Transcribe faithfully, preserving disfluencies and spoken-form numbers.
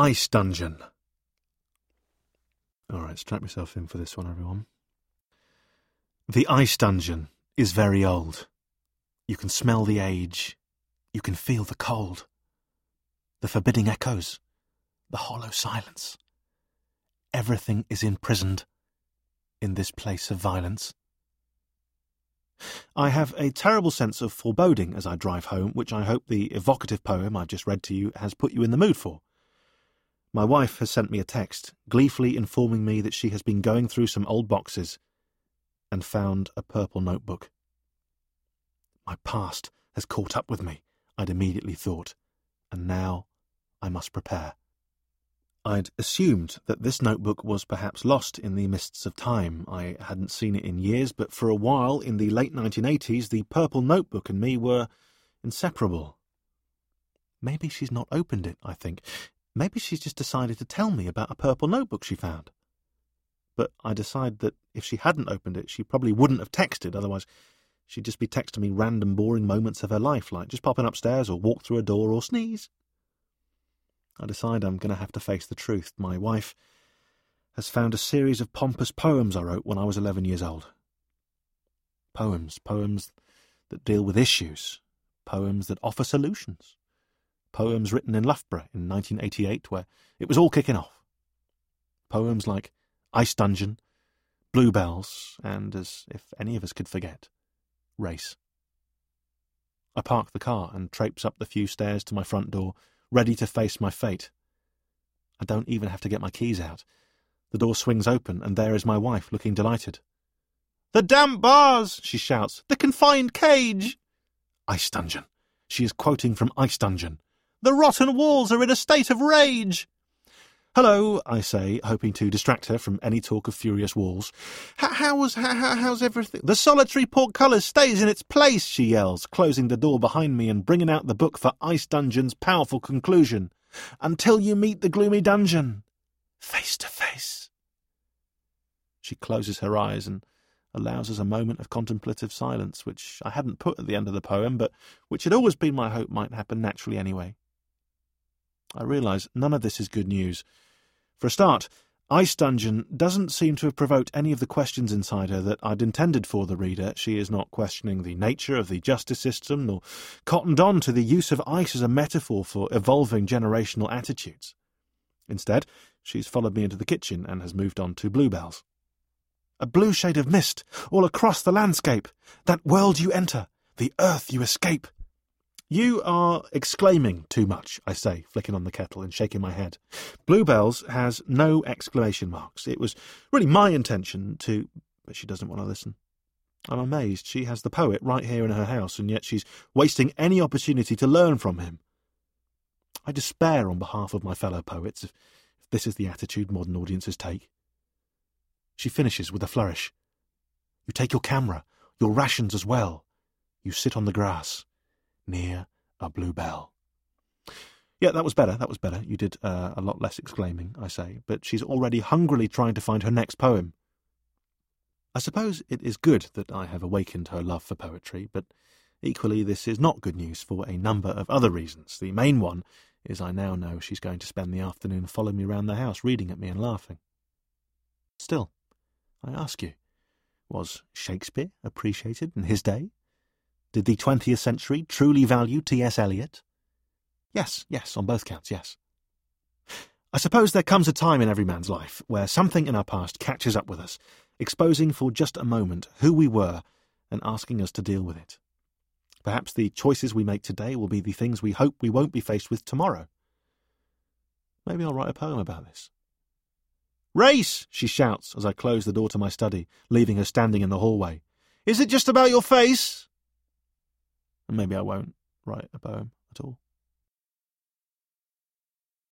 Ice Dungeon. Alright, strap yourself in for this one, everyone. The Ice Dungeon is very old. You can smell the age. You can feel the cold. The forbidding echoes. The hollow silence. Everything is imprisoned in this place of violence. I have a terrible sense of foreboding as I drive home, which I hope the evocative poem I've just read to you has put you in the mood for. My wife has sent me a text, gleefully informing me that she has been going through some old boxes and found a purple notebook. My past has caught up with me, I'd immediately thought, and now I must prepare. I'd assumed that this notebook was perhaps lost in the mists of time. I hadn't seen it in years, but for a while, in the late nineteen eighties, the purple notebook and me were inseparable. Maybe she's not opened it, I think. Maybe she's just decided to tell me about a purple notebook she found. But I decided that if she hadn't opened it, she probably wouldn't have texted, otherwise she'd just be texting me random boring moments of her life, like just popping upstairs or walk through a door or sneeze. I decide I'm going to have to face the truth. My wife has found a series of pompous poems I wrote when I was eleven years old. Poems, poems that deal with issues, poems that offer solutions, poems written in Loughborough in nineteen eighty-eight where it was all kicking off. Poems like Ice Dungeon, Bluebells, and, as if any of us could forget, Race. I park the car and traipse up the few stairs to my front door, ready to face my fate. I don't even have to get my keys out. The door swings open, and there is my wife, looking delighted. "The damp bars!" she shouts. "The confined cage!" Ice Dungeon. She is quoting from Ice Dungeon. "The rotten walls are in a state of rage!" "Hello," I say, hoping to distract her from any talk of furious walls. "How was, how, how, how's everything?" "The solitary portcullis stays in its place," she yells, closing the door behind me and bringing out the book for Ice Dungeon's powerful conclusion. "Until you meet the gloomy dungeon, face to face." She closes her eyes and allows us a moment of contemplative silence, which I hadn't put at the end of the poem, but which had always been my hope might happen naturally anyway. I realise none of this is good news. For a start, Ice Dungeon doesn't seem to have provoked any of the questions inside her that I'd intended for the reader. She is not questioning the nature of the justice system, nor cottoned on to the use of ice as a metaphor for evolving generational attitudes. Instead, she's followed me into the kitchen and has moved on to Bluebells. "A blue shade of mist all across the landscape. That world you enter, the earth you escape." "You are exclaiming too much," I say, flicking on the kettle and shaking my head. Bluebells has no exclamation marks. It was really my intention to... But she doesn't want to listen. I'm amazed. She has the poet right here in her house, and yet she's wasting any opportunity to learn from him. I despair on behalf of my fellow poets if this is the attitude modern audiences take. She finishes with a flourish. "You take your camera, your rations as well. You sit on the grass. Near a bluebell." Yeah, that was better, that was better. You did uh, a lot less exclaiming, I say, but she's already hungrily trying to find her next poem. I suppose it is good that I have awakened her love for poetry, but equally this is not good news for a number of other reasons. The main one is I now know she's going to spend the afternoon following me round the house, reading at me and laughing. Still, I ask you, was Shakespeare appreciated in his day? Did the twentieth century truly value T S Eliot? Yes, yes, on both counts, yes. I suppose there comes a time in every man's life where something in our past catches up with us, exposing for just a moment who we were and asking us to deal with it. Perhaps the choices we make today will be the things we hope we won't be faced with tomorrow. Maybe I'll write a poem about this. "Race!" she shouts as I close the door to my study, leaving her standing in the hallway. "Is it just about your face?" And maybe I won't write a poem at all.